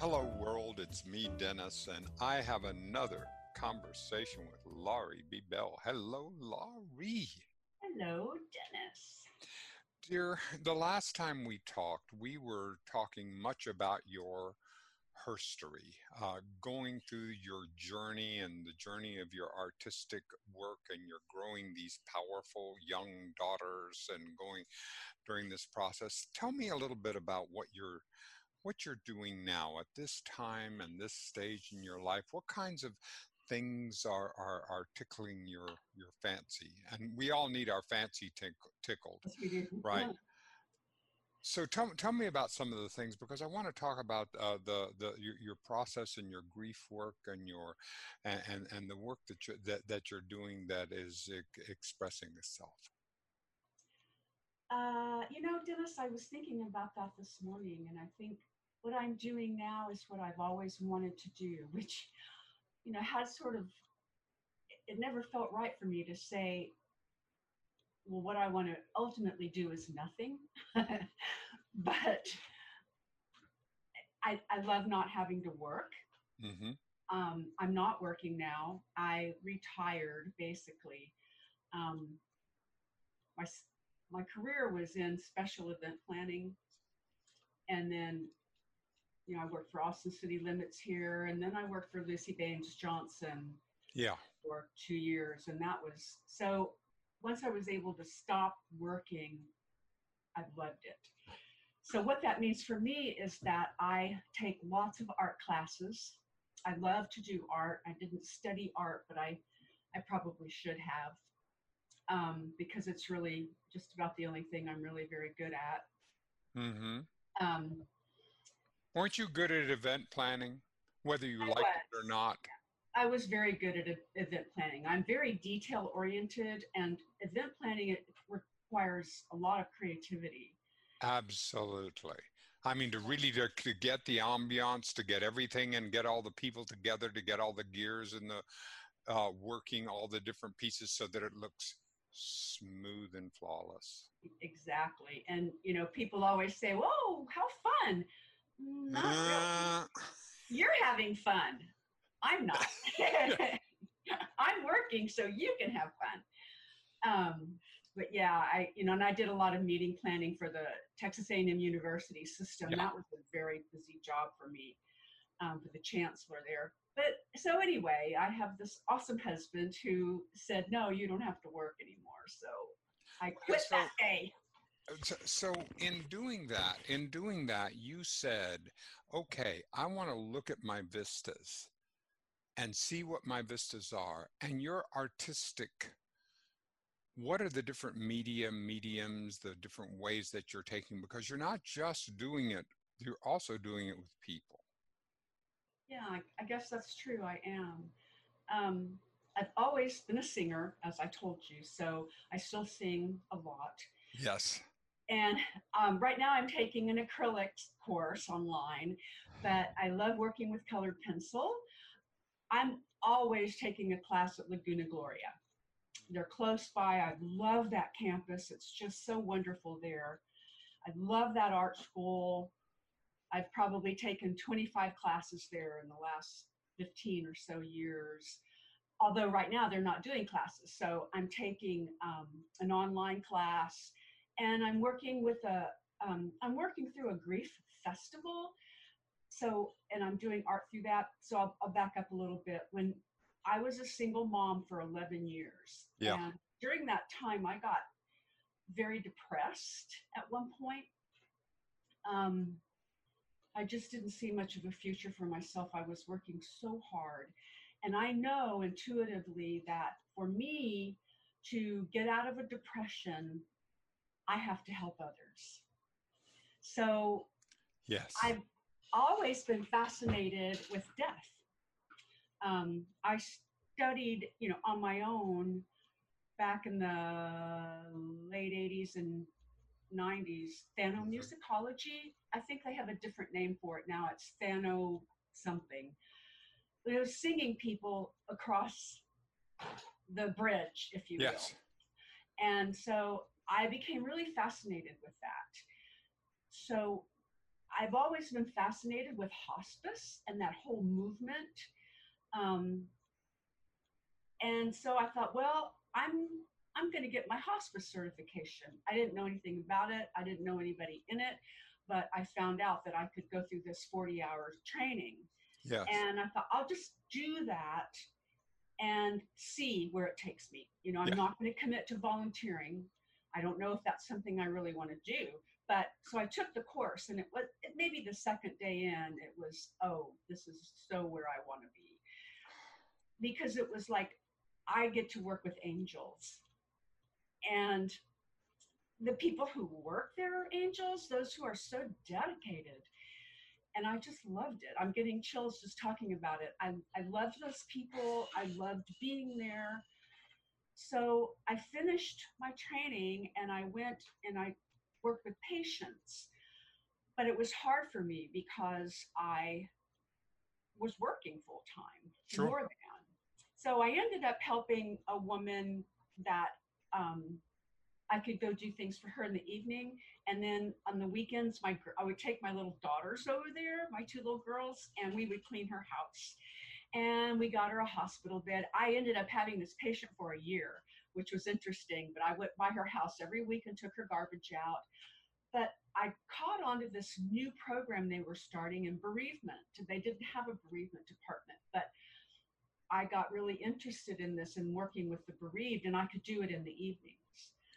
Hello world, it's me, Dennis, and I have another conversation with Laurie B. Bell. Hello, Laurie. Hello, Dennis. Dear, the last time we talked, we were talking much about your herstory, going through your journey and the journey of your artistic work, and you're growing these powerful young daughters and going during this process. Tell me a little bit about what you're doing now at this time and this stage in your life. What kinds of things are tickling your fancy? And we all need our fancy tickled, right? So tell me about some of the things, because I want to talk about your process and your grief work and the work that you're doing that is expressing itself. You know, Dennis, I was thinking about that this morning, and I think what I'm doing now is what I've always wanted to do, which, you know, has sort of, it never felt right for me to say, well, what I want to ultimately do is nothing, but I love not having to work. Mm-hmm. I'm not working now. I retired, basically. My career was in special event planning, and then, you know, I worked for Austin City Limits here, and then I worked for Lucy Baines Johnson for 2 years, and that was, so once I was able to stop working, I've loved it. So what that means for me is that I take lots of art classes. I love to do art. I didn't study art, but I probably should have. Because it's really just about the only thing I'm really very good at. Mm-hmm. Weren't you good at event planning, whether you liked it or not? I was very good at event planning. I'm very detail-oriented, and event planning, it requires a lot of creativity. Absolutely. I mean, to really to get the ambiance, to get everything, and get all the people together, to get all the gears and the working all the different pieces so that it looks smooth and flawless. Exactly. And, you know, people always say, whoa, how fun. Not really. You're having fun. I'm not. I'm working so you can have fun. But yeah, I did a lot of meeting planning for the Texas A&M University system. Yeah. That was a very busy job for me, for the chancellor there. But so anyway, I have this awesome husband who said, no, you don't have to work anymore. So I quit that day. So in doing that, you said, okay, I want to look at my vistas and see what my vistas are. And you're artistic. What are the different mediums, the different ways that you're taking? Because you're not just doing it, you're also doing it with people. Yeah, I guess that's true. I am. I've always been a singer, as I told you, so I still sing a lot. Yes. And right now I'm taking an acrylic course online, but I love working with colored pencil. I'm always taking a class at Laguna Gloria. They're close by. I love that campus. It's just so wonderful there. I love that art school. I've probably taken 25 classes there in the last 15 or so years, although right now they're not doing classes. So I'm taking an online class, and I'm working with I'm working through a grief festival. So, and I'm doing art through that. So I'll back up a little bit. When I was a single mom for 11 years, and during that time, I got very depressed at one point. I just didn't see much of a future for myself. I was working so hard. And I know intuitively that for me to get out of a depression, I have to help others. So yes, I've always been fascinated with death. I studied, you know, on my own back in the late 80s and 90s, thanomusicology. I think they have a different name for it now. It's thano something. It was singing people across the bridge, if you will. And so I became really fascinated with that. So I've always been fascinated with hospice and that whole movement. And so I thought, well, I'm going to get my hospice certification. I didn't know anything about it. I didn't know anybody in it, but I found out that I could go through this 40-hour training. Yes. And I thought, I'll just do that and see where it takes me. You know, I'm not going to commit to volunteering. I don't know if that's something I really want to do, but so I took the course, and it maybe the second day in, it was, oh, this is so where I want to be, because it was like, I get to work with angels, and the people who work there are angels, those who are so dedicated. And I just loved it. I'm getting chills just talking about it. I loved those people. I loved being there. So I finished my training, and I went and I worked with patients. But it was hard for me because I was working full time, more than. So I ended up helping a woman that I could go do things for her in the evening. And then on the weekends, I would take my little daughters over there, my two little girls, and we would clean her house. And we got her a hospital bed. I ended up having this patient for a year, which was interesting, but I went by her house every week and took her garbage out. But I caught on to this new program they were starting in bereavement. They didn't have a bereavement department, but I got really interested in this and working with the bereaved, and I could do it in the evenings.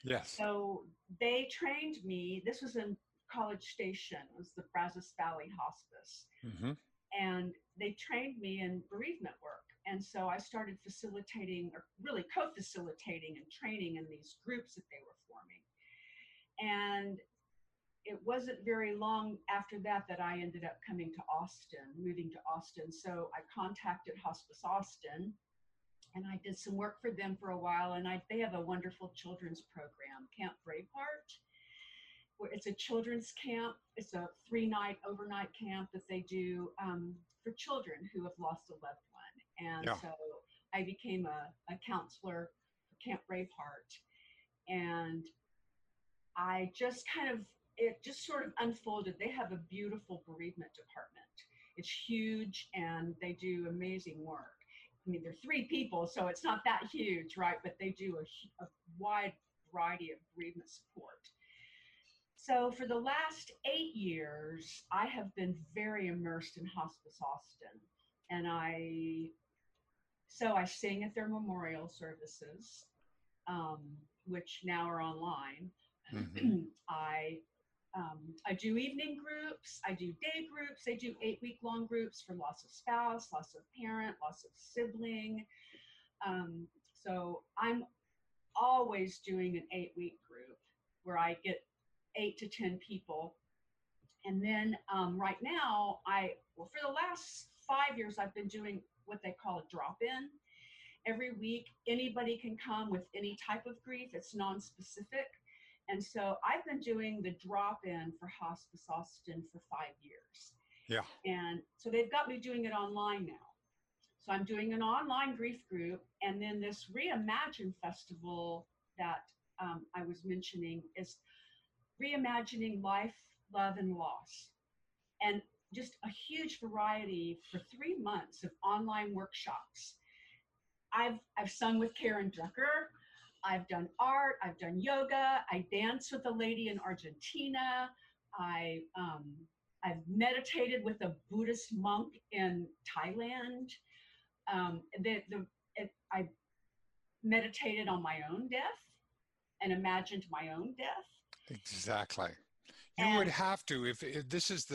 Yes. So they trained me. This was in College Station. It was the Brazos Valley Hospice. Mm-hmm. And they trained me in bereavement work. And so I started facilitating, or really co-facilitating and training in these groups that they were forming. And it wasn't very long after that that I ended up coming to Austin, moving to Austin. So I contacted Hospice Austin, and I did some work for them for a while, and they have a wonderful children's program, Camp Braveheart, where it's a children's camp. It's a 3-night overnight camp that they do for children who have lost a loved one. And so I became a counselor for Camp Braveheart, and I just it just sort of unfolded. They have a beautiful bereavement department. It's huge, and they do amazing work. I mean, they're 3 people, so it's not that huge, right? But they do a wide variety of bereavement support. So for the last 8 years, I have been very immersed in Hospice Austin. And I sing at their memorial services, which now are online. Mm-hmm. I do evening groups, I do day groups, I do 8-week-long groups for loss of spouse, loss of parent, loss of sibling. So I'm always doing an 8-week group where I get 8 to 10 people. And then right now, for the last 5 years, I've been doing what they call a drop-in. Every week, anybody can come with any type of grief. It's non-specific. And so I've been doing the drop-in for Hospice Austin for 5 years. Yeah. And so they've got me doing it online now. So I'm doing an online grief group. And then this Reimagine Festival that I was mentioning is reimagining life, love, and loss. And just a huge variety for 3 months of online workshops. I've sung with Karen Drucker. I've done art, I've done yoga, I danced with a lady in Argentina, I've meditated with a Buddhist monk in Thailand, I meditated on my own death and imagined my own death. Exactly. You would have to, if this is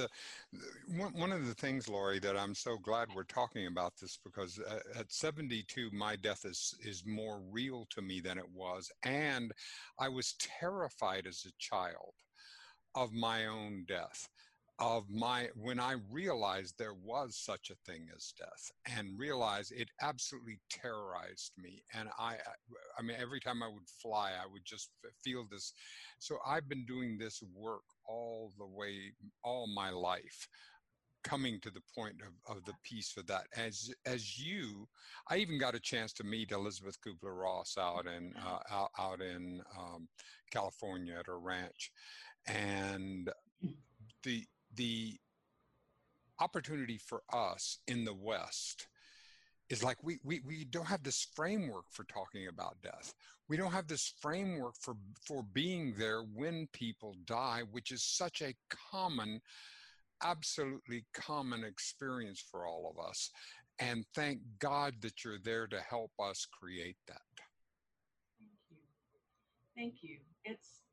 one of the things, Laurie, that I'm so glad we're talking about this, because at 72, my death is more real to me than it was. And I was terrified as a child of my own death, when I realized there was such a thing as death, and realized it absolutely terrorized me. And I mean, every time I would fly, I would just feel this. So I've been doing this work all the way, all my life, coming to the point of the piece for that. I even got a chance to meet Elizabeth Kubler-Ross out in California at her ranch. And the the opportunity for us in the West is like we don't have this framework for talking about death. We don't have this framework for being there when people die, which is such a common, absolutely common experience for all of us. And thank God that you're there to help us create that. Thank you. Thank you.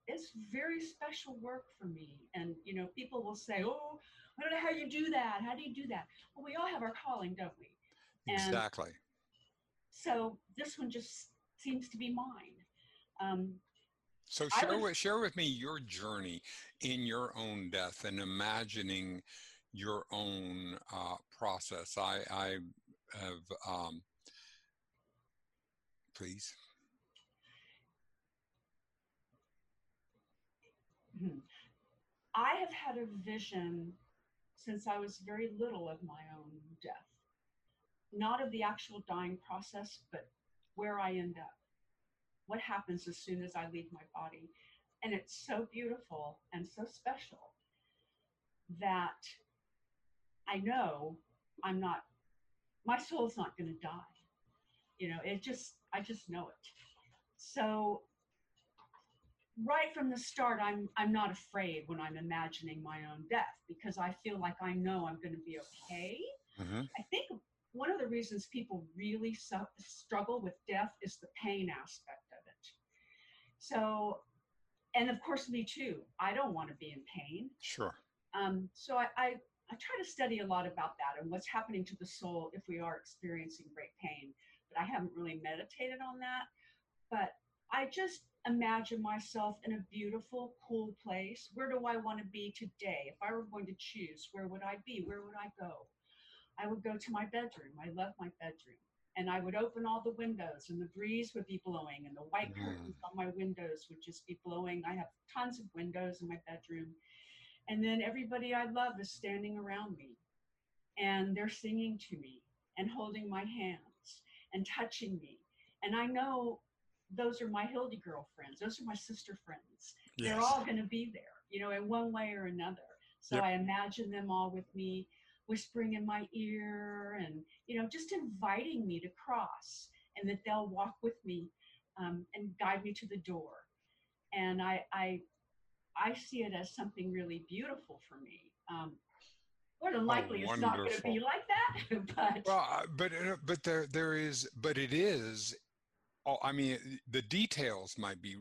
It's very special work for me. And, you know, people will say, oh, I don't know how you do that. How do you do that? Well, we all have our calling, don't we? And exactly. So this one just seems to be mine. So share with me your journey in your own death and imagining your own process. I have, please. I have had a vision since I was very little of my own death. Not of the actual dying process, but where I end up. What happens as soon as I leave my body. And it's so beautiful and so special that I know I'm not, my soul's not going to die. You know, it just, I just know it. So right from the start, I'm not afraid when I'm imagining my own death, because I feel like I know I'm going to be okay. I think one of the reasons people really struggle with death is the pain aspect of it. So, and of course me too, I don't want to be in pain. Sure. So I try to study a lot about that and what's happening to the soul if we are experiencing great pain, but I haven't really meditated on that. But I just imagine myself in a beautiful, cool place. Where do I want to be today? If I were going to choose, where would I be? Where would I go? I would go to my bedroom. I love my bedroom. And I would open all the windows and the breeze would be blowing and the white curtains on my windows would just be blowing. I have tons of windows in my bedroom. And then everybody I love is standing around me and they're singing to me and holding my hands and touching me. And I know those are my Hildy Girl friends. Those are my sister friends. Yes. They're all going to be there, you know, in one way or another. So yep. I imagine them all with me, whispering in my ear and, you know, just inviting me to cross, and that they'll walk with me and guide me to the door. And I see it as something really beautiful for me. More than likely it's not going to be like that, but. Well, but there is, but it is, oh, I mean, the details might be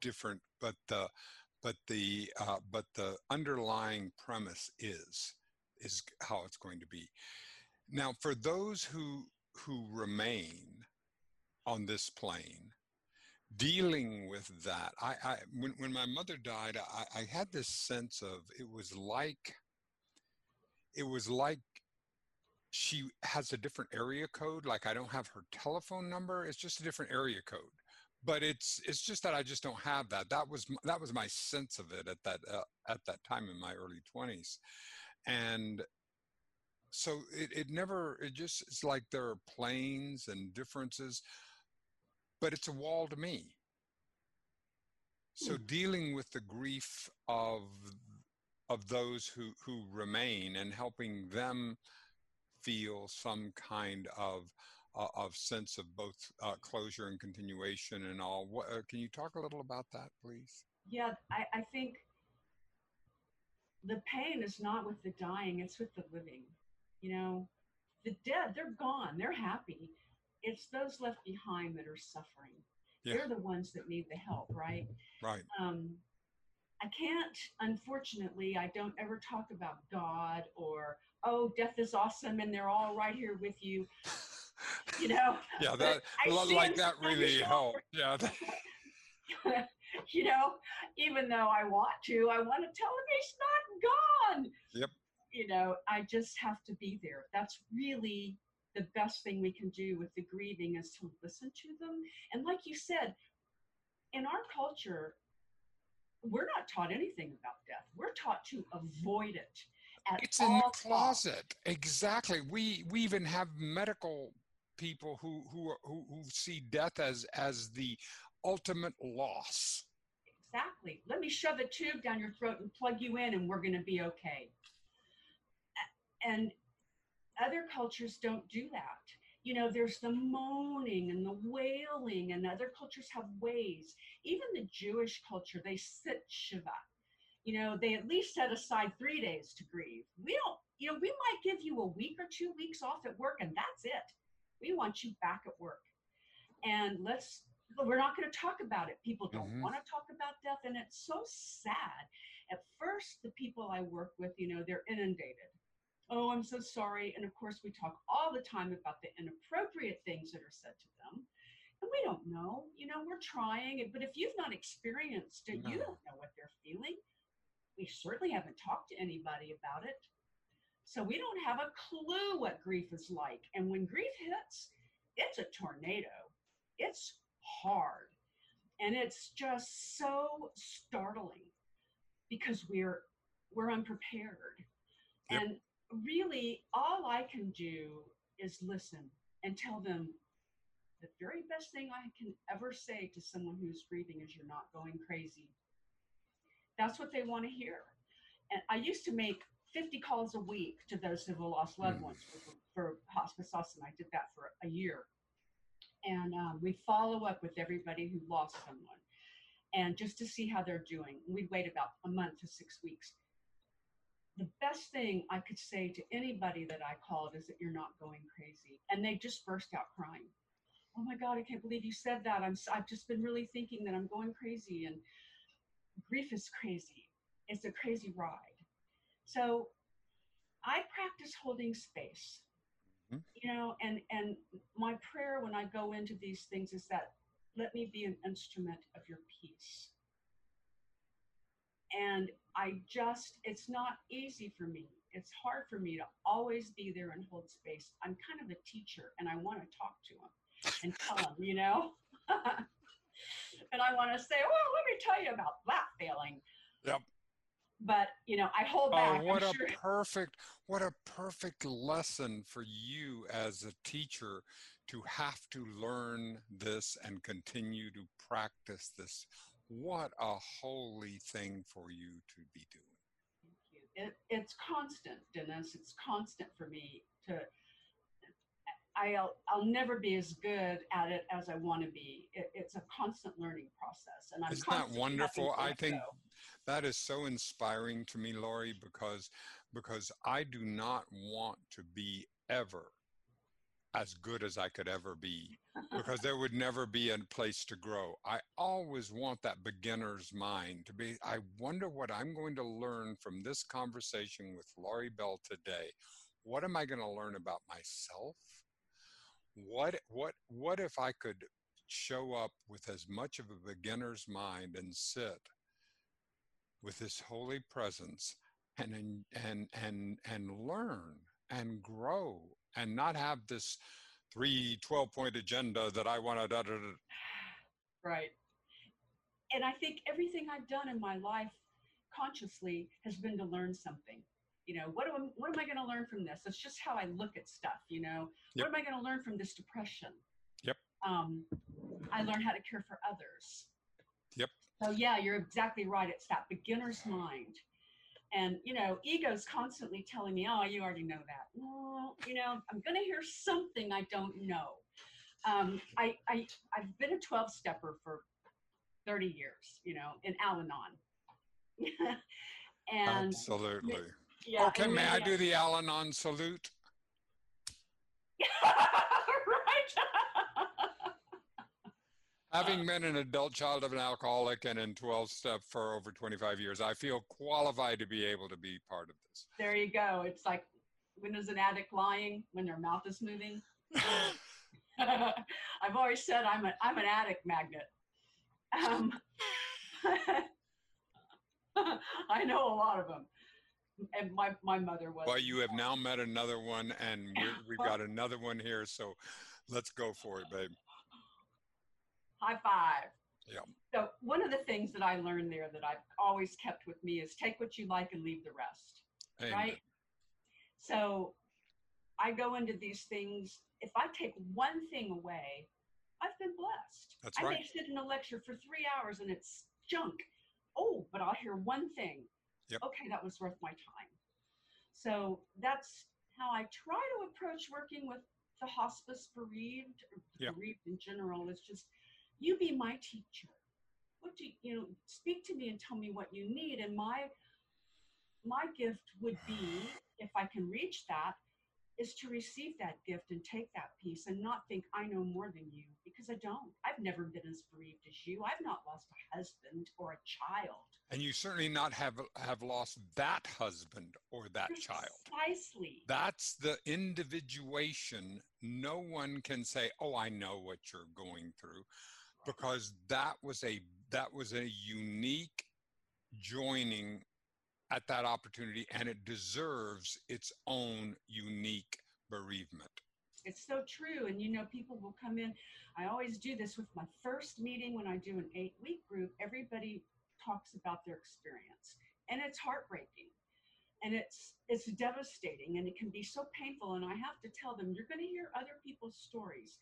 different, but the underlying premise is how it's going to be. Now, for those who remain on this plane, dealing with that, when my mother died, I had this sense of, it was like she has a different area code. Like I don't have her telephone number. It's just a different area code. But it's just that I just don't have that. That was my sense of it at that time in my early 20s, and so it's like there are planes and differences, but it's a wall to me. So dealing with the grief of those who remain and helping them feel some kind of sense of both closure and continuation and all. Can you talk a little about that, please? Yeah, I think the pain is not with the dying, it's with the living. You know, the dead, they're gone, they're happy. It's those left behind that are suffering. Yeah. They're the ones that need the help, right? Right. I can't, unfortunately, I don't ever talk about God or, oh, death is awesome and they're all right here with you. You know, yeah, that like that really helped. Yeah, you know, even though I want to tell him he's not gone. Yep. You know, I just have to be there. That's really the best thing we can do with the grieving, is to listen to them. And like you said, in our culture, we're not taught anything about death. We're taught to avoid it. It's in the closet. Exactly. We even have medical people who see death as the ultimate loss. exactly. Let me shove a tube down your throat and plug you in and we're going to be okay. And other cultures don't do that. You know, there's the moaning and the wailing, and other cultures have ways. Even the Jewish culture, they sit Shiva. You know, they at least set aside 3 days to grieve. We don't, you know, we might give you a week or 2 weeks off at work and that's it. We want you back at work. And we're not going to talk about it. People don't want to talk about death, and it's so sad. At first, the people I work with, you know, they're inundated. Oh, I'm so sorry. And of course, we talk all the time about the inappropriate things that are said to them. And we don't know, you know, we're trying. But if you've not experienced it, you don't know what they're feeling. We certainly haven't talked to anybody about it. So we don't have a clue what grief is like. And when grief hits, it's a tornado. It's hard. And it's just so startling because we're unprepared. Yep. And really, all I can do is listen and tell them the very best thing I can ever say to someone who's grieving is you're not going crazy. That's what they want to hear. And I used to make 50 calls a week to those who have lost loved ones for Hospice Austin. I did that for a year. And we follow up with everybody who lost someone and just to see how they're doing. We'd wait about a month to 6 weeks. The best thing I could say to anybody that I called is that you're not going crazy. And they just burst out crying. Oh my God, I can't believe you said that. I've just been really thinking that I'm going crazy. And grief is crazy. It's a crazy ride. So I practice holding space. You know, and my prayer when I go into these things is that let me be an instrument of your peace. And I just, it's not easy for me. It's hard for me to always be there and hold space. I'm kind of a teacher and I want to talk to them and tell them, you know. And I want to say, well, let me tell you about that feeling. Yep. But, you know, I hold back. Oh, what a perfect lesson for you as a teacher to have to learn this and continue to practice this. What a holy thing for you to be doing. Thank you. It's constant, Dennis. It's constant for me to, I'll never be as good at it as I want to be. It's a constant learning process. And I'm Isn't that wonderful? I think that is so inspiring to me, Laurie, because I do not want to be ever as good as I could ever be, because there would never be a place to grow. I always want that beginner's mind to be, I wonder what I'm going to learn from this conversation with Laurie Bell today. What am I going to learn about myself? What if I could show up with as much of a beginner's mind and sit with this holy presence and learn and grow and not have this 3 12-point agenda that I want to da-da-da. Right. And I think everything I've done in my life consciously has been to learn something. You know, what am I going to learn from this? It's just how I look at stuff, you know. Yep. What am I going to learn from this depression? Yep. I learn how to care for others. Yep. So yeah, you're exactly right. It's that beginner's mind. And, you know, ego's constantly telling me, oh, you already know that. Well, you know, I'm going to hear something I don't know. I've been a 12-stepper for 30 years, you know, in Al-Anon. And absolutely. Yeah, okay, may I do the Al-Anon salute? Right. Having been an adult child of an alcoholic and in 12-step for over 25 years, I feel qualified to be able to be part of this. There you go. It's like, when is an addict lying? When their mouth is moving? I've always said I'm an addict magnet. I know a lot of them. And my mother was. Well, you have now met another one, and we've got another one here, so let's go for it, babe. High five. Yeah. So one of the things that I learned there that I've always kept with me is take what you like and leave the rest. Amen. Right? So I go into these things. If I take one thing away, I've been blessed. That's right. I may sit in a lecture for 3 hours and it's junk, oh, but I'll hear one thing. Yep. Okay, that was worth my time. So that's how I try to approach working with the hospice bereaved, or yep. bereaved in general. It's just, you be my teacher. What do you, speak to me and tell me what you need. And my gift would be, if I can reach that, is to receive that gift and take that piece and not think I know more than you, because I don't. I've never been as bereaved as you. I've not lost a husband or a child. And you certainly not have lost that husband or that child. Precisely. That's the individuation. No one can say, oh, I know what you're going through, because that was a unique joining at that opportunity, and it deserves its own unique bereavement. It's so true. And people will come in. I always do this with my first meeting when I do an 8-week group. Everybody talks about their experience, and it's heartbreaking, and it's devastating, and it can be so painful. And I have to tell them, you're going to hear other people's stories,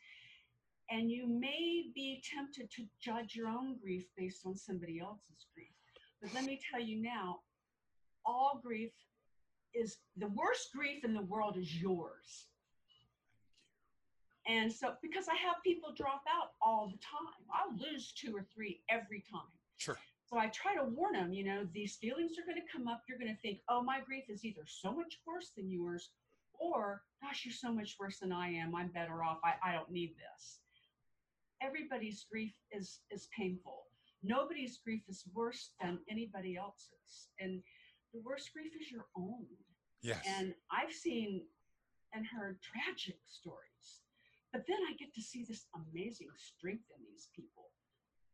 and you may be tempted to judge your own grief based on somebody else's grief. But let me tell you now, all grief is, the worst grief in the world is yours. Thank you. And so, because I have people drop out all the time, I'll lose 2 or 3 every time. Sure. So I try to warn them, these feelings are going to come up. You're going to think, oh, my grief is either so much worse than yours, or gosh, you're so much worse than I am. I'm better off. I don't need this. Everybody's grief is painful. Nobody's grief is worse than anybody else's. And the worst grief is your own. Yes. And I've seen and heard tragic stories, but then I get to see this amazing strength in these people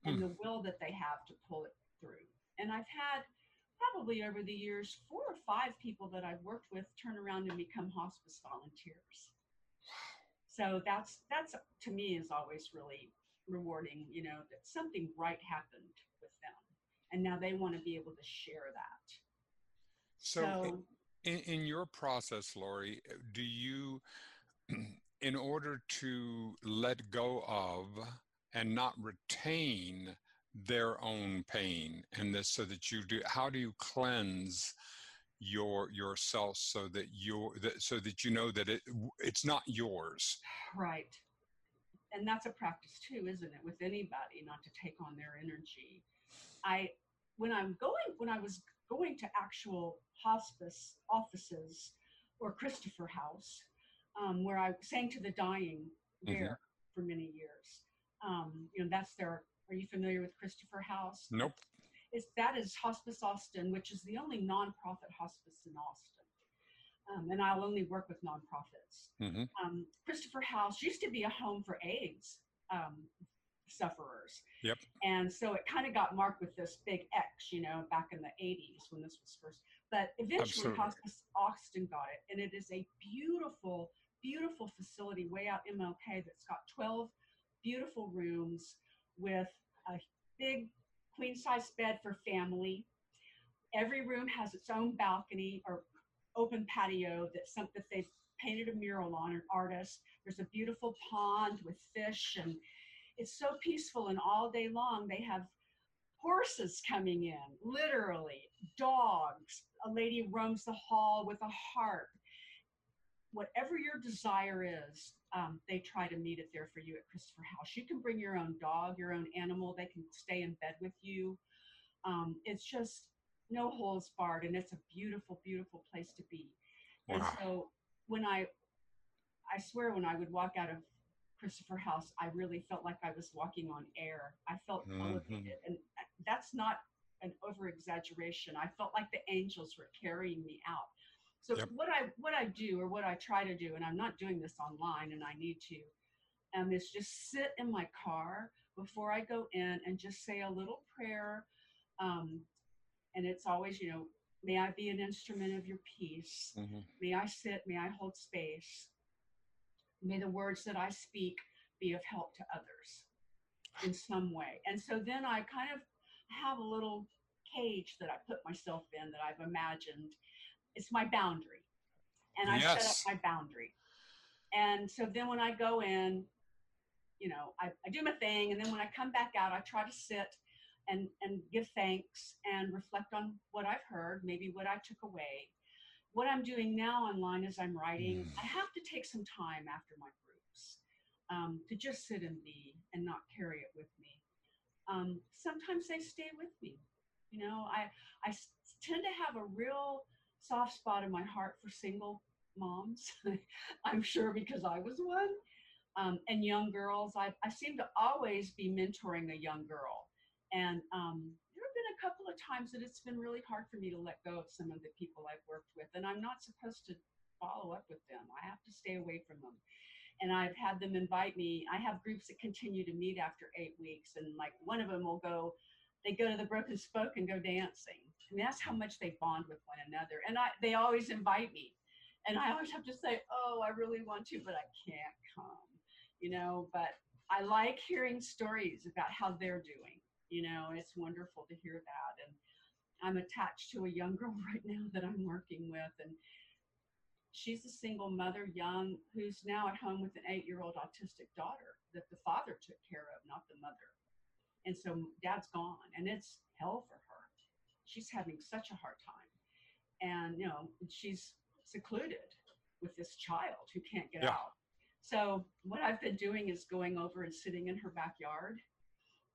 and the will that they have to pull it through. And I've had probably over the years 4 or 5 people that I've worked with turn around and become hospice volunteers. So that's to me is always really rewarding, that something right happened with them. And now they want to be able to share that. So in your process, Laurie, do you, in order to let go of and not retain their own pain and this, so that you do, how do you cleanse yourself so that you know that it's not yours? Right. And that's a practice too, isn't it? With anybody, not to take on their energy. When I was going to actual hospice offices or Christopher House, where I sang to the dying there for many years. Are you familiar with Christopher House? Nope. That is Hospice Austin, which is the only nonprofit hospice in Austin. And I'll only work with nonprofits. Christopher House used to be a home for AIDS sufferers. Yep. And so it kind of got marked with this big X, back in the 80s when this was first. But eventually, absolutely, Hospice Austin got it. And it is a beautiful, beautiful facility way out MLK that's got 12 beautiful rooms with a big queen-size bed for family. Every room has its own balcony or open patio that they've painted a mural on, an artist. There's a beautiful pond with fish, and it's so peaceful, and all day long they have horses coming in, literally, dogs. A lady roams the hall with a harp. Whatever your desire is, they try to meet it there for you at Christopher House. You can bring your own dog, your own animal. They can stay in bed with you. It's just no holes barred, and it's a beautiful, beautiful place to be. Wow. And so when I would walk out of Christopher House, I really felt like I was walking on air. I felt elevated, and that's not an over-exaggeration. I felt like the angels were carrying me out. So yep. what I do, or what I try to do, and I'm not doing this online, and I need to, is just sit in my car before I go in and just say a little prayer, and it's always, may I be an instrument of your peace. May I sit, may I hold space. May the words that I speak be of help to others in some way. And so then I kind of have a little cage that I put myself in that I've imagined. It's my boundary. And I set up my boundary. And so then when I go in, I do my thing. And then when I come back out, I try to sit and give thanks and reflect on what I've heard, maybe what I took away. What I'm doing now online is I'm writing. I have to take some time after my groups to just sit and be and not carry it with me. Sometimes they stay with me. You know, I tend to have a real soft spot in my heart for single moms. I'm sure because I was one. And young girls, I seem to always be mentoring a young girl. And there have been a couple of times that it's been really hard for me to let go of some of the people I've worked with. And I'm not supposed to follow up with them. I have to stay away from them. And I've had them invite me. I have groups that continue to meet after 8 weeks. And like one of them will go, they go to the Broken Spoke and go dancing. I mean, that's how much they bond with one another. And they always invite me. And I always have to say, oh, I really want to, but I can't come. You know, but I like hearing stories about how they're doing. You know, it's wonderful to hear that. And I'm attached to a young girl right now that I'm working with. And she's a single mother, young, who's now at home with an 8-year-old autistic daughter that the father took care of, not the mother. And so dad's gone, and it's hell for her. She's having such a hard time. And, you know, she's secluded with this child who can't get out. So what I've been doing is going over and sitting in her backyard,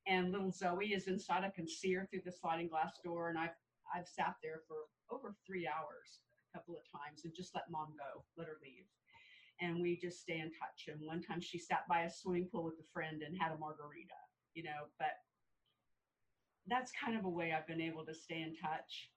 and little Zoe is inside. I can see her through the sliding glass door, and I've sat there for over 3 hours a couple of times and just let mom go, let her leave. And we just stay in touch. And one time she sat by a swimming pool with a friend and had a margarita, you know, but that's kind of a way I've been able to stay in touch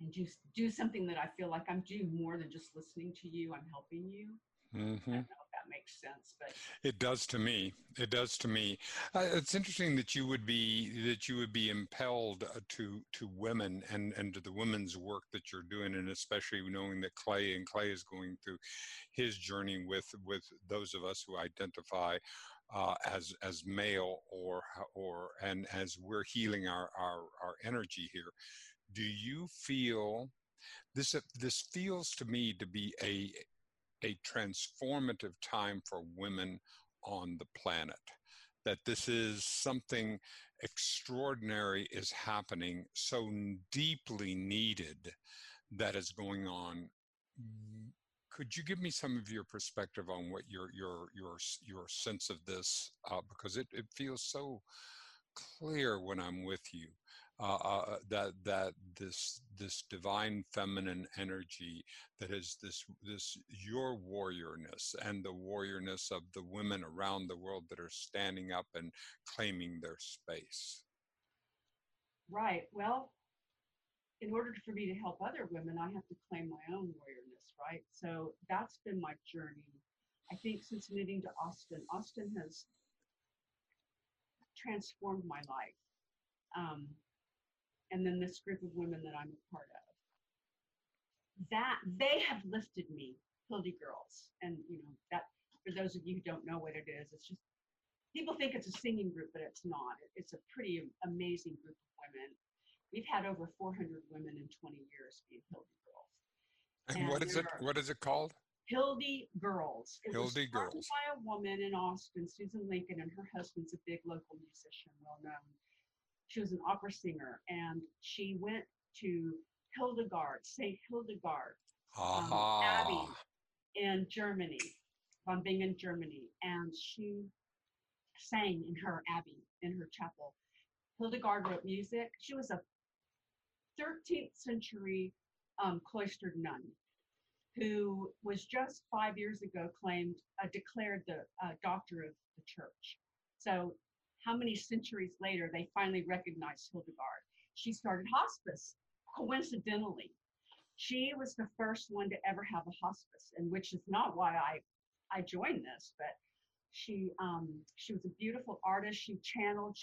and just do something that I feel like I'm doing more than just listening to you. I'm helping you. Mm-hmm. I don't know if that makes sense, but it does to me. It does to me. It's interesting that you would be impelled to women and to the women's work that you're doing, and especially knowing that Clay is going through his journey with those of us who identify as male or as we're healing our energy here. Do you feel this feels to me to be a transformative time for women on the planet, that this is something extraordinary is happening, so deeply needed that is going on? Could you give me some of your perspective on what your sense of this, because it feels so clear when I'm with you, that this divine feminine energy that is this your warriorness and the warriorness of the women around the world that are standing up and claiming their space. Right. Well, in order for me to help other women, I have to claim my own warriorness, right? So that's been my journey. I think since moving to Austin has transformed my life. And then this group of women that I'm a part of, that they have lifted me, Hildy Girls. And you know, that for those of you who don't know what it is, it's just, people think it's a singing group, but it's not. It's a pretty amazing group of women. We've had over 400 women in 20 years being Hildy Girls. And what is it called? Hildy Girls. It was started by a woman in Austin, Susan Lincoln, and her husband's a big local musician, well known. She was an opera singer, and she went to St. Hildegard Abbey in Germany, von Bingen, Germany, and she sang in her abbey, in her chapel. Hildegard wrote music. She was a 13th century cloistered nun who was just 5 years ago declared the doctor of the church. So how many centuries later they finally recognized Hildegard. She started hospice, coincidentally. She was the first one to ever have a hospice, and which is not why I joined this, but she was a beautiful artist. She channeled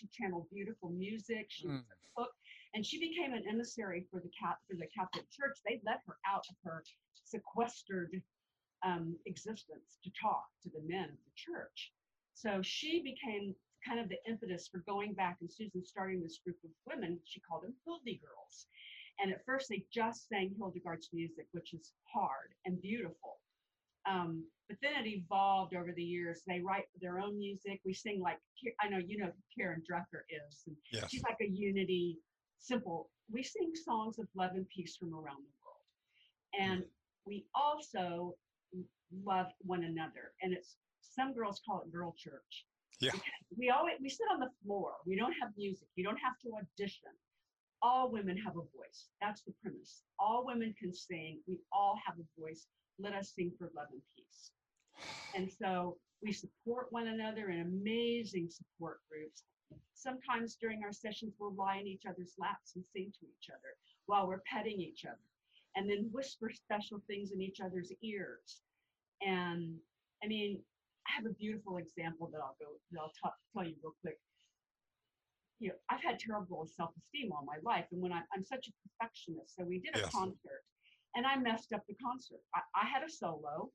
beautiful music. She was a cook, and she became an emissary for the Catholic Church. They let her out of her sequestered existence to talk to the men of the church. So she became kind of the impetus for going back and Susan starting this group of women. She called them Hildy Girls. And at first they just sang Hildegard's music, which is hard and beautiful. But then it evolved over the years. They write their own music. We sing, like, I know you know who Karen Drucker is. And yes. She's like a unity, simple. We sing songs of love and peace from around the world. And we also love one another. And it's, some girls call it girl church. Yeah. We sit on the floor. We don't have music. You don't have to audition. All women have a voice. That's the premise. All women can sing. We all have a voice. Let us sing for love and peace. And so we support one another in amazing support groups. Sometimes during our sessions, we'll lie in each other's laps and sing to each other while we're petting each other, and then whisper special things in each other's ears. And I mean, I have a beautiful example that I'll tell you real quick. You know, I've had terrible self-esteem all my life, and when I'm such a perfectionist, so we did a yes. concert, and I messed up the concert. I had a solo,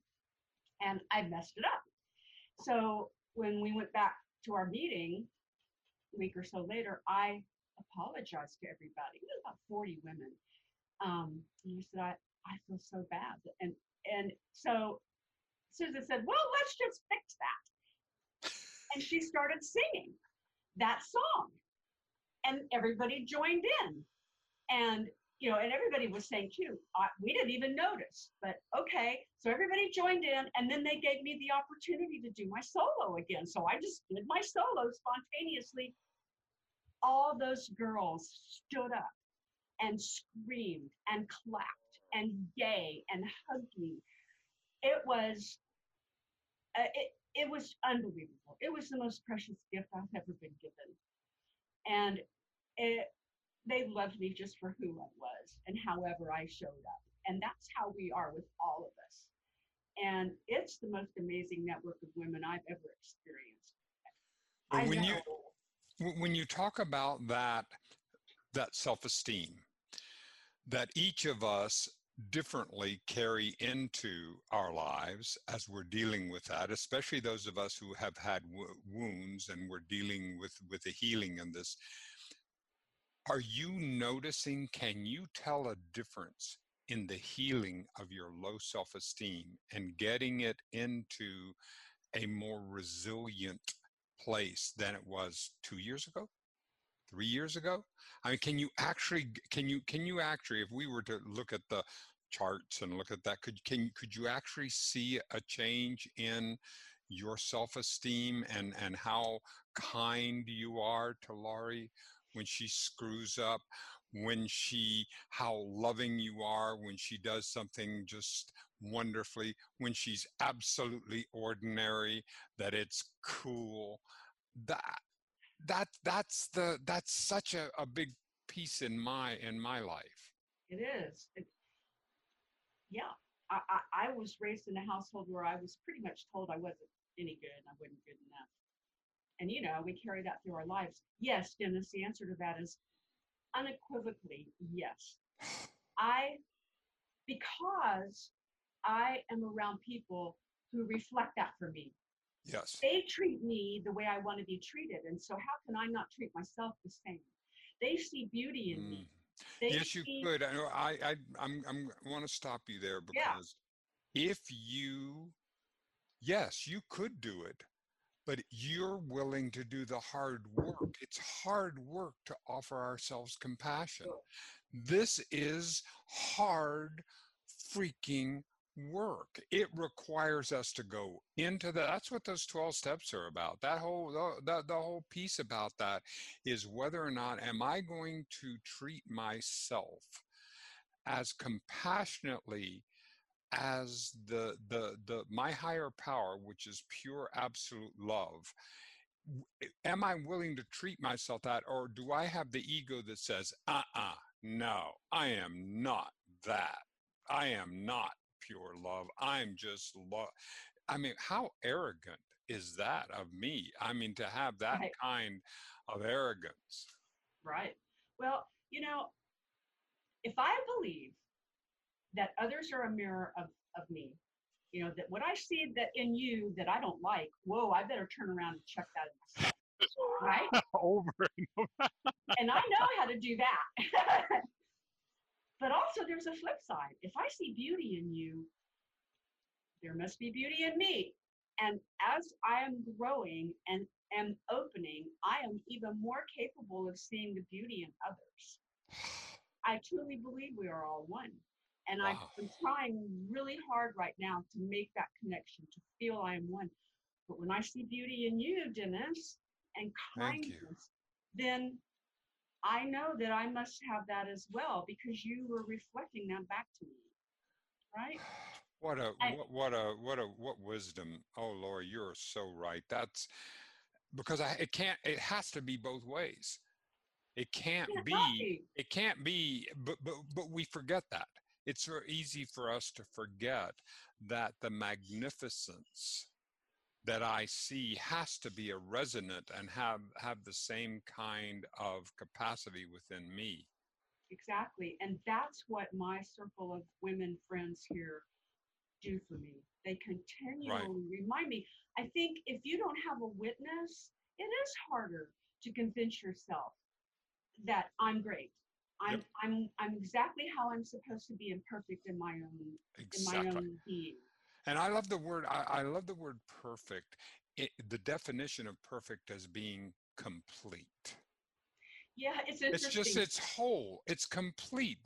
and I messed it up. So when we went back to our meeting a week or so later, I apologized to everybody. It was about 40 women. And I said, I feel so bad. And so Susan said, well, let's just fix that. And she started singing that song. And everybody joined in. And, you know, and everybody was saying, too, we didn't even notice. But, okay, so everybody joined in. And then they gave me the opportunity to do my solo again. So I just did my solo spontaneously. All those girls stood up and screamed and clapped and yay and hugged me. It was unbelievable. It was the most precious gift I've ever been given. And they loved me just for who I was and however I showed up. And that's how we are with all of us. And it's the most amazing network of women I've ever experienced. When you talk about that self-esteem that each of us differently carry into our lives as we're dealing with that, especially those of us who have had wounds and we're dealing with the healing in this. Are you noticing, can you tell a difference in the healing of your low self-esteem and getting it into a more resilient place than it was 2 years ago? 3 years ago? I mean, can you actually, if we were to look at the charts and look at that, could you actually see a change in your self-esteem and how kind you are to Laurie when she screws up, how loving you are when she does something just wonderfully, when she's absolutely ordinary, that it's cool, that's such a big piece in my life. It is. Yeah. I was raised in a household where I was pretty much told I wasn't any good and I wasn't good enough. And, you know, we carry that through our lives. Yes, Dennis, the answer to that is unequivocally yes. Because I am around people who reflect that for me. Yes. They treat me the way I want to be treated. And so how can I not treat myself the same? They see beauty in me. You could. I want to stop you there because you could do it, but you're willing to do the hard work. It's hard work to offer ourselves compassion. Sure. This is hard freaking work. It requires us to go into that's what those 12 steps are about. That whole the whole piece about that is whether or not am I going to treat myself as compassionately as the my higher power, which is pure absolute love. Am I willing to treat myself that, or do I have the ego that says no, I am not that, I am not pure love, I'm just love. I mean, how arrogant is that of me? I mean, to have that kind of arrogance. Right. Well, you know, if I believe that others are a mirror of me, you know, that what I see that in you that I don't like, whoa, I better turn around and check that myself. Right? Over and over. And I know how to do that. But also there's a flip side. If I see beauty in you, there must be beauty in me. And as I am growing and am opening, I am even more capable of seeing the beauty in others. I truly believe we are all one. And wow. I've been trying really hard right now to make that connection, to feel I am one. But when I see beauty in you, Dennis, and kindness, then I know that I must have that as well, because you were reflecting that back to me, right? What wisdom. Oh, Laurie, you're so right. That's because it has to be both ways. It can't be, but we forget that. It's so easy for us to forget that the magnificence that I see has to be a resonant and have the same kind of capacity within me. Exactly. And that's what my circle of women friends here do for me. They continually remind me. I think if you don't have a witness, it is harder to convince yourself that I'm great. I'm exactly how I'm supposed to be, and perfect in my own in my own being. And I love the word. I love the word perfect. The definition of perfect as being complete. Yeah, it's interesting. It's just, it's whole. It's complete.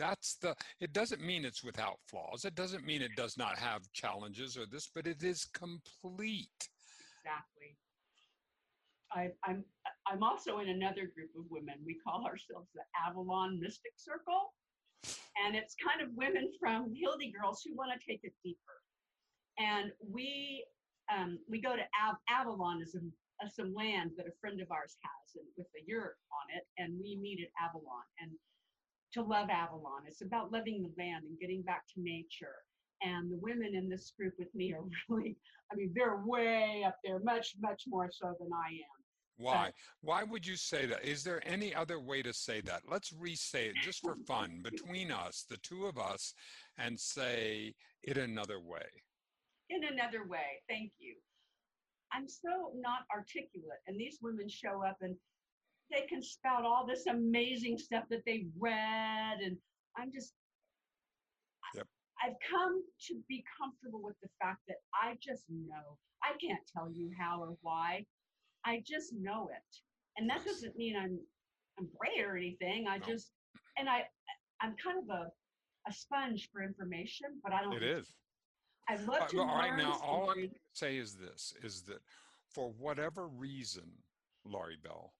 It doesn't mean it's without flaws. It doesn't mean it does not have challenges or this, but it is complete. Exactly. I'm also in another group of women. We call ourselves the Avalon Mystic Circle. And it's kind of women from Hildy Girls who want to take it deeper. And we go to Avalon is some land that a friend of ours has, and with a yurt on it, and we meet at Avalon, and to love Avalon. It's about loving the land and getting back to nature. And the women in this group with me are really, I mean, they're way up there, much, much more so than I am. Why? Why would you say that? Is there any other way to say that? Let's re-say it just for fun between us, the two of us, and say it another way. In another way. Thank you. I'm so not articulate, and these women show up and they can spout all this amazing stuff that they read, and I'm just, I've come to be comfortable with the fact that I just know. I can't tell you how or why. I just know it. And that doesn't mean I'm great or anything. I'm kind of a sponge for information, but I don't. It is. I love to learn. All right, now all I'm going to say is this, is that for whatever reason, Laurie Bell,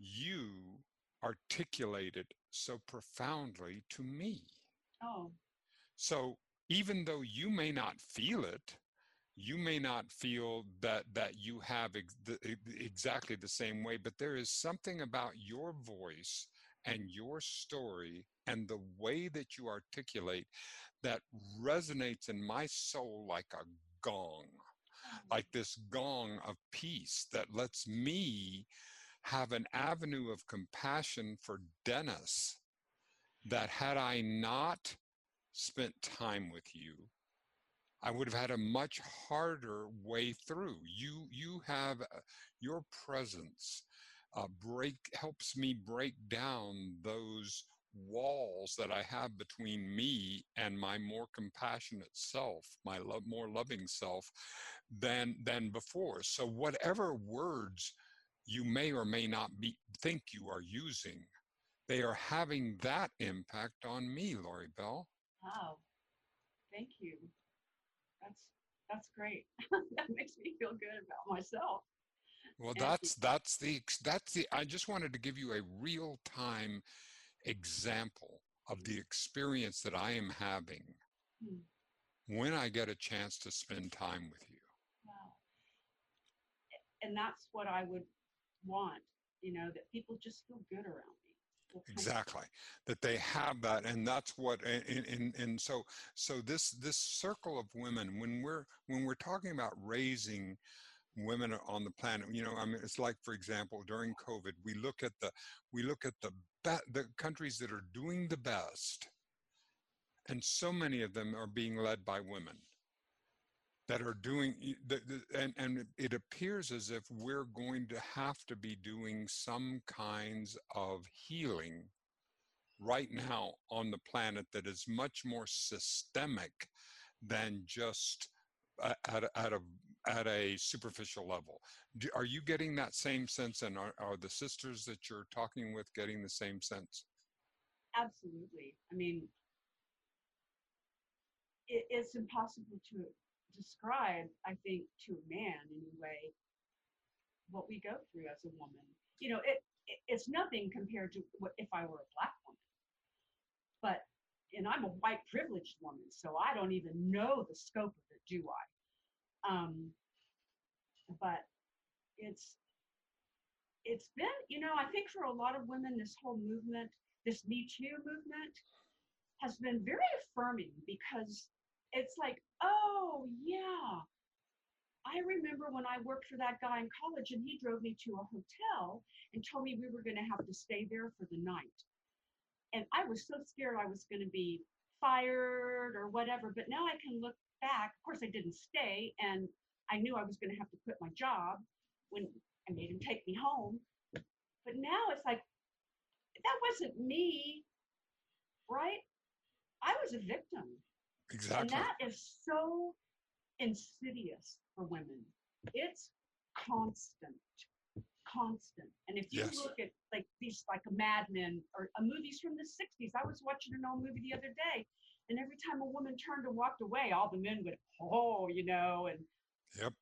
you articulated so profoundly to me. Oh. So even though you may not feel it, you may not feel that you have exactly the same way, but there is something about your voice and your story and the way that you articulate that resonates in my soul like a gong, like this gong of peace that lets me have an avenue of compassion for Dennis that had I not spent time with you, I would have had a much harder way through. You have your presence helps me break down those walls that I have between me and my more compassionate self, my more loving self than before. So whatever words you may or may not think you are using, they are having that impact on me, Laurie Bell. Wow. Thank you. That's great. That makes me feel good about myself. Well, I just wanted to give you a real time example of the experience that I am having when I get a chance to spend time with you. Wow. And that's what I would want, that people just feel good around me. Exactly. That they have that. And that's what, and so this circle of women, when we're talking about raising women on the planet, it's like, for example, during COVID, we look at the countries that are doing the best, and so many of them are being led by women that are doing, and it appears as if we're going to have to be doing some kinds of healing right now on the planet that is much more systemic than just at a superficial level. Are you getting that same sense, and are the sisters that you're talking with getting the same sense? Absolutely. I mean, it's impossible to describe, I think, to a man anyway, what we go through as a woman. You know, it's nothing compared to what if I were a Black woman. But, and I'm a white privileged woman, so I don't even know the scope of it, do I? But it's been, you know, I think for a lot of women, this whole movement, this Me Too movement, has been very affirming, because it's like, oh yeah, I remember when I worked for that guy in college and he drove me to a hotel and told me we were going to have to stay there for the night. And I was so scared I was going to be fired or whatever, but now I can look back. Of course, I didn't stay, and I knew I was going to have to quit my job when I made him take me home. But now it's like, that wasn't me, right? I was a victim. Exactly. And that is so insidious for women. It's constant. And if you yes. look at like these, like a Mad Men or movies from the 60s, I was watching an old movie the other day, and every time a woman turned and walked away, all the men would, oh, you know, and yep.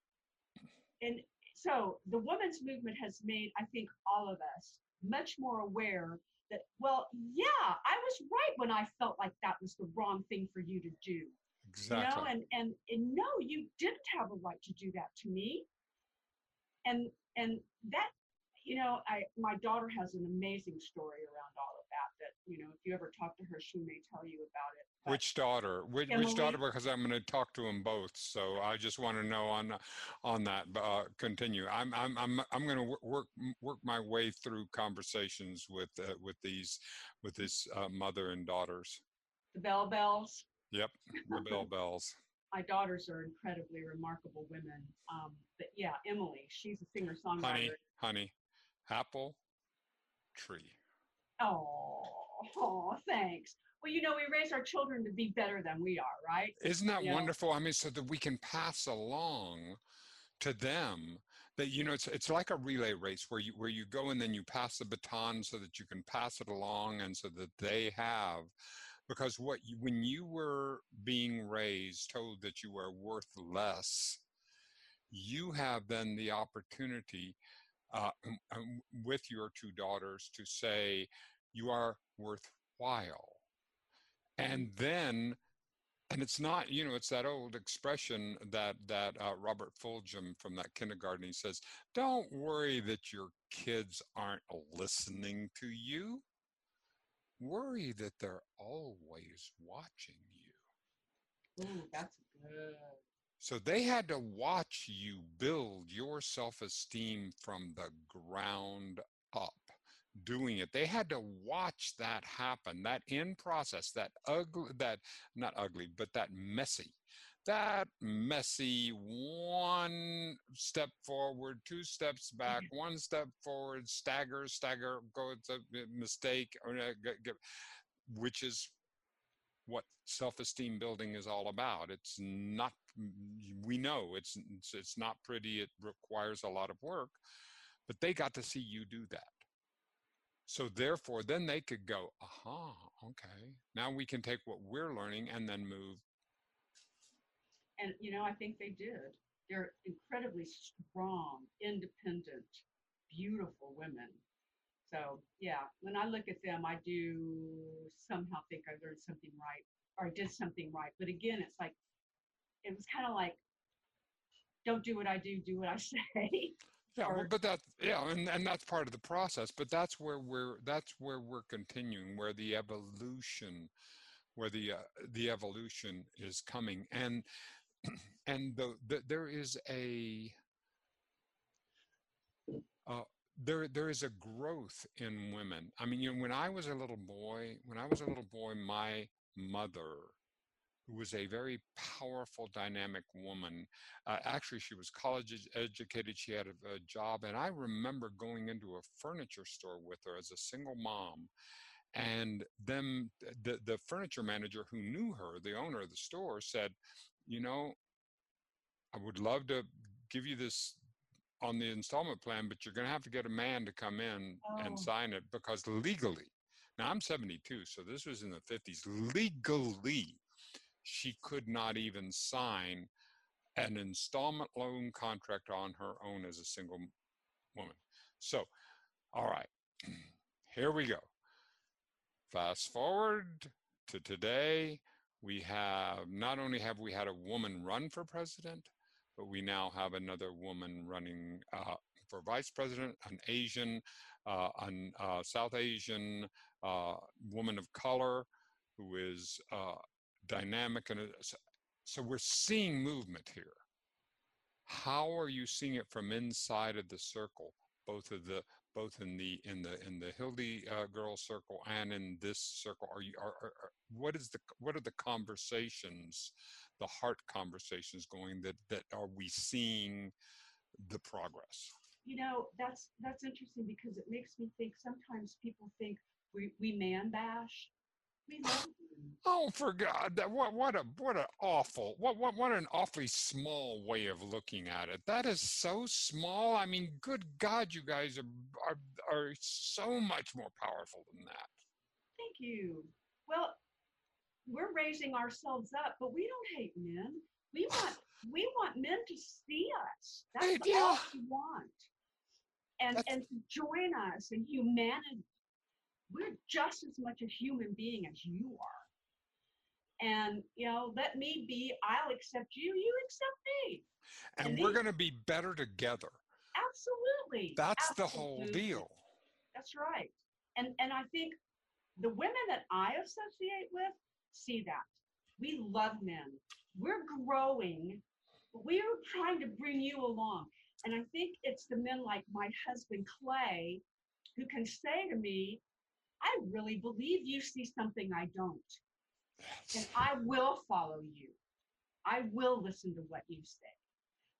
And so the women's movement has made, I think, all of us much more aware that, well, yeah, I was right when I felt like that was the wrong thing for you to do. Exactly. You know, and no, you didn't have a right to do that to me. And that, you know, my daughter has an amazing story around all of that, that, you know, if you ever talk to her, she may tell you about it. But which daughter? Which daughter? Because I'm going to talk to them both. So I just want to know on that. Continue. I'm going to work my way through conversations with this mother and daughters. The Bell Bells. Yep, the Bell Bells. My daughters are incredibly remarkable women. But yeah, Emily, she's a singer-songwriter. Honey, apple tree. Oh, thanks. Well, you know, we raise our children to be better than we are, right? Isn't that wonderful? I mean, so that we can pass along to them that, you know, it's like a relay race where you go and then you pass the baton so that you can pass it along, and so that they have. Because when you were being raised, told that you were worth less, you have then the opportunity with your two daughters to say, you are worthwhile. And then, and it's not, you know, it's that old expression that Robert Fulghum from that kindergarten, he says, don't worry that your kids aren't listening to you. Worry that they're always watching you. Ooh, that's good. So they had to watch you build your self-esteem from the ground up, doing it. They had to watch that happen, that in process, that messy. That messy, one step forward, two steps back, one step forward, stagger, go, it's a mistake, which is what self-esteem building is all about. It's not, we know it's not pretty, it requires a lot of work, but they got to see you do that. So therefore, then they could go, okay, now we can take what we're learning and then move. And, you know, I think they did. They're incredibly strong, independent, beautiful women. So, yeah, when I look at them, I do somehow think I learned something right, or I did something right. But again, it's like, it was kind of like, don't do what I do what I say. Yeah, well, but that, yeah, and that's part of the process. But that's where we're continuing, where the evolution the evolution is coming, and there is a growth in women. I mean, you know, when I was a little boy, my mother, who was a very powerful, dynamic woman, actually she was college educated, she had a job, and I remember going into a furniture store with her as a single mom. And then the furniture manager who knew her, the owner of the store, said, you know, I would love to give you this on the installment plan, but you're going to have to get a man to come in and sign it, because legally, now I'm 72, so this was in the 50s, legally, she could not even sign an installment loan contract on her own as a single woman. So, all right, here we go. Fast forward to today, we have, not only have we had a woman run for president, but we now have another woman running for vice president, an Asian, South Asian woman of color who is dynamic. And so we're seeing movement here. How are you seeing it from inside of the circle, both in the Hildy Girl circle and in this circle? What are the conversations, the heart conversations going that are we seeing the progress? You know, that's interesting, because it makes me think sometimes people think we man bash. We love you. Oh, for God, that what an awfully small way of looking at it. That is so small. I mean, good God, you guys are so much more powerful than that. Thank you. Well, we're raising ourselves up, but we don't hate men. We want men to see us. That's all we want. And to join us in humanity. We're just as much a human being as you are. And, you know, let me be, I'll accept you, you accept me. And we're going to be better together. Absolutely. That's the whole deal. That's right. And I think the women that I associate with see that. We love men. We're growing. We're trying to bring you along. And I think it's the men like my husband, Clay, who can say to me, I really believe you see something I don't. And I will follow you. I will listen to what you say.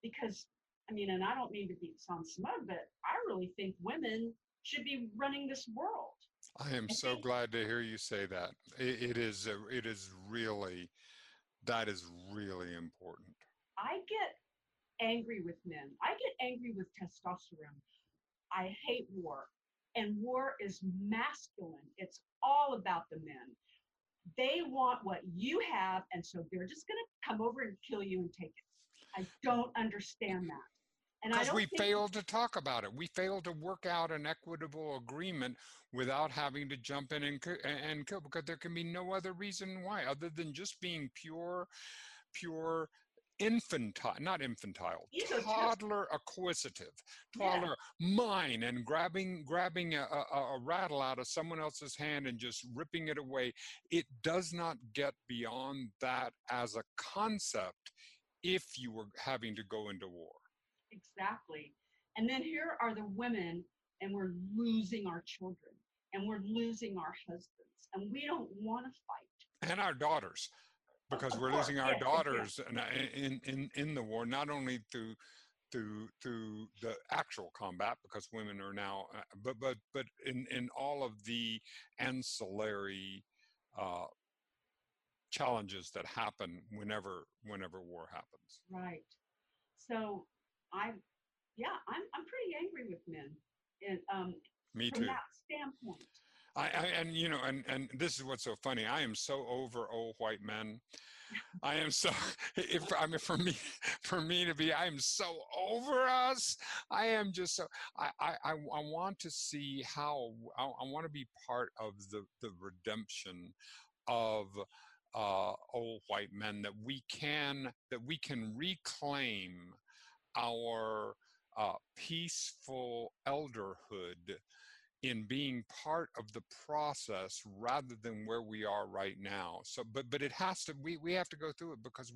Because, I mean, and I don't mean to sound smug, but I really think women should be running this world. I am so glad to hear you say that. That is really important. I get angry with men. I get angry with testosterone. I hate war. And war is masculine. It's all about the men. They want what you have, and so they're just going to come over and kill you and take it. I don't understand that. Because we failed to talk about it. We failed to work out an equitable agreement without having to jump in and kill, because there can be no other reason why, other than just being pure toddler acquisitive, toddler mine, and grabbing a rattle out of someone else's hand and just ripping it away. It does not get beyond that as a concept if you were having to go into war. Exactly. And then here are the women, and we're losing our children, and we're losing our husbands, and we don't want to fight. And our daughters. Because we're losing our daughters in the war, not only through the actual combat, because women are now, but in all of the ancillary challenges that happen whenever war happens. Right. So I'm pretty angry with men, and me too. From that standpoint. And this is what's so funny. I am so over old white men. I am so, I am so over us. I am just so, I want to see how, I want to be part of the redemption of old white men, that we can reclaim our peaceful elderhood in being part of the process rather than where we are right now. So, but it has to, we have to go through it because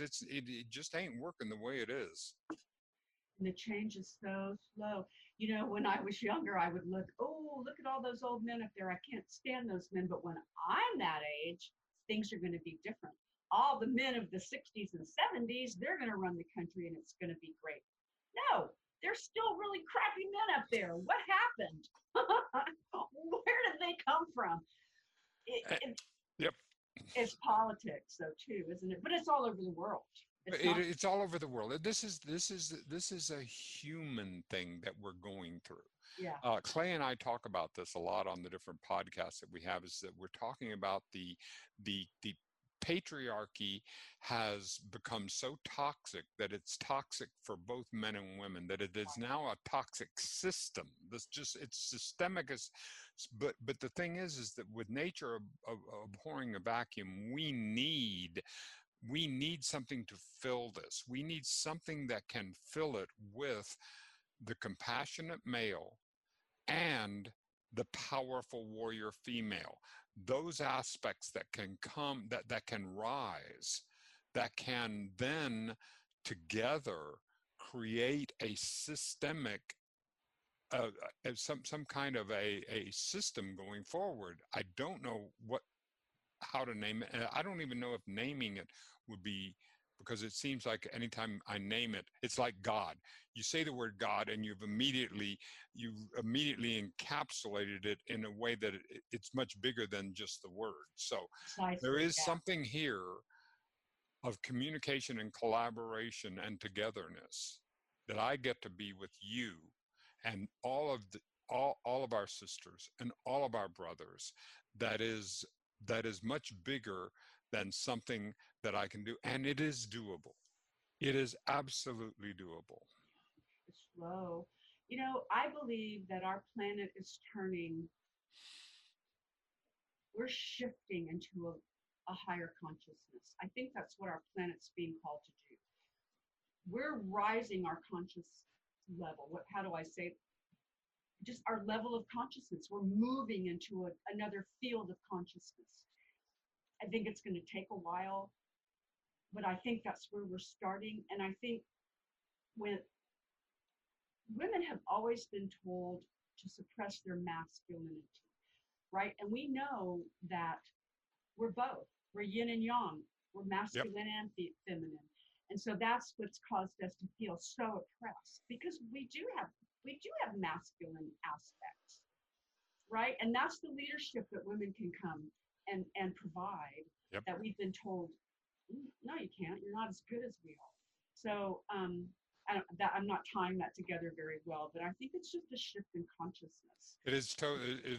it just ain't working the way it is. And the change is so slow. You know, when I was younger, I would look at all those old men up there. I can't stand those men. But when I'm that age, things are going to be different. All the men of the 60s and 70s, they're going to run the country and it's going to be great. No. There's still really crappy men up there. What happened? Where did they come from? It's politics, though, too, isn't it? But it's all over the world. It's all over the world. This is a human thing that we're going through. Yeah. Clay and I talk about this a lot on the different podcasts that we have, is that we're talking about the patriarchy has become so toxic that it's toxic for both men and women, that it is now a toxic system. It's systemic. But the thing is that with nature abhorring a vacuum, we need something to fill this. We need something that can fill it with the compassionate male and the powerful warrior female. Those aspects that can come, that can rise, that can then together create a systemic, some kind of a system going forward. I don't know how to name it. I don't even know if naming it would be, because it seems like anytime I name it, it's like God. You say the word God and you've immediately encapsulated it in a way that it's much bigger than just the word. So there is something here of communication and collaboration and togetherness that I get to be with you and all of our sisters and all of our brothers that is much bigger than something that I can do. And it is doable. It is absolutely doable. It's slow. You know, I believe that our planet is turning. We're shifting into a higher consciousness. I think that's what our planet's being called to do. We're rising our conscious level. How do I say? Just our level of consciousness. We're moving into another field of consciousness. I think it's going to take a while, but I think that's where we're starting. And I think when women have always been told to suppress their masculinity, right? And we know that we're both. We're yin and yang. We're masculine and feminine. And so that's what's caused us to feel so oppressed, because we do have masculine aspects, right? And that's the leadership that women can come and provide, that we've been told, no, you can't, you're not as good as we are. So I'm not tying that together very well, but I think it's just a shift in consciousness. It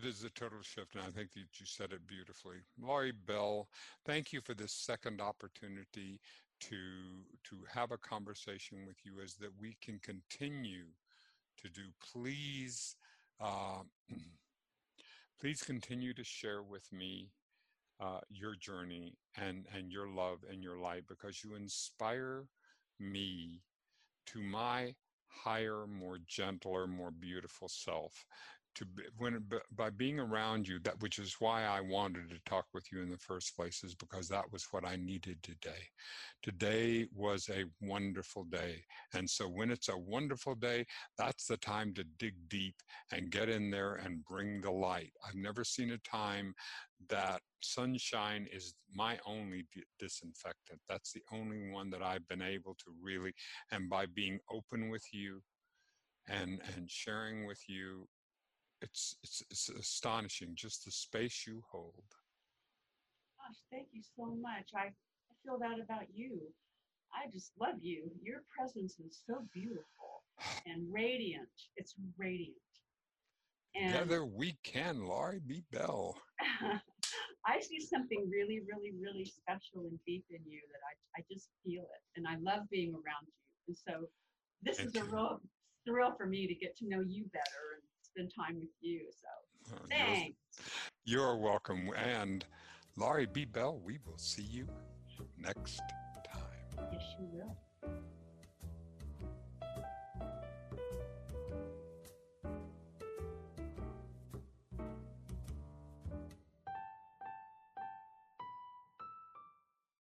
is a total shift, and I think that you said it beautifully. Laurie Bell, thank you for this second opportunity to have a conversation with you, as that we can continue to do. Please continue to share with me your journey and your love and your light, because you inspire me to my higher, more gentler, more beautiful self. By being around you, that which is why I wanted to talk with you in the first place, is because that was what I needed today. Today was a wonderful day. And so when it's a wonderful day, that's the time to dig deep and get in there and bring the light. I've never seen a time that sunshine is my only disinfectant. That's the only one that I've been able to really, and by being open with you and sharing with you, it's astonishing, just the space you hold. Gosh, thank you so much. I feel that about you. I just love you. Your presence is so beautiful and radiant. It's radiant. And together we can, Laurie B. Bell. I see something really, really, really special and deep in you that I just feel it. And I love being around you. And so this is a real thrill for me to get to know you better and spend time with you. So thanks. You're welcome. And Laurie B. Bell, we will see you next time. Yes, you will.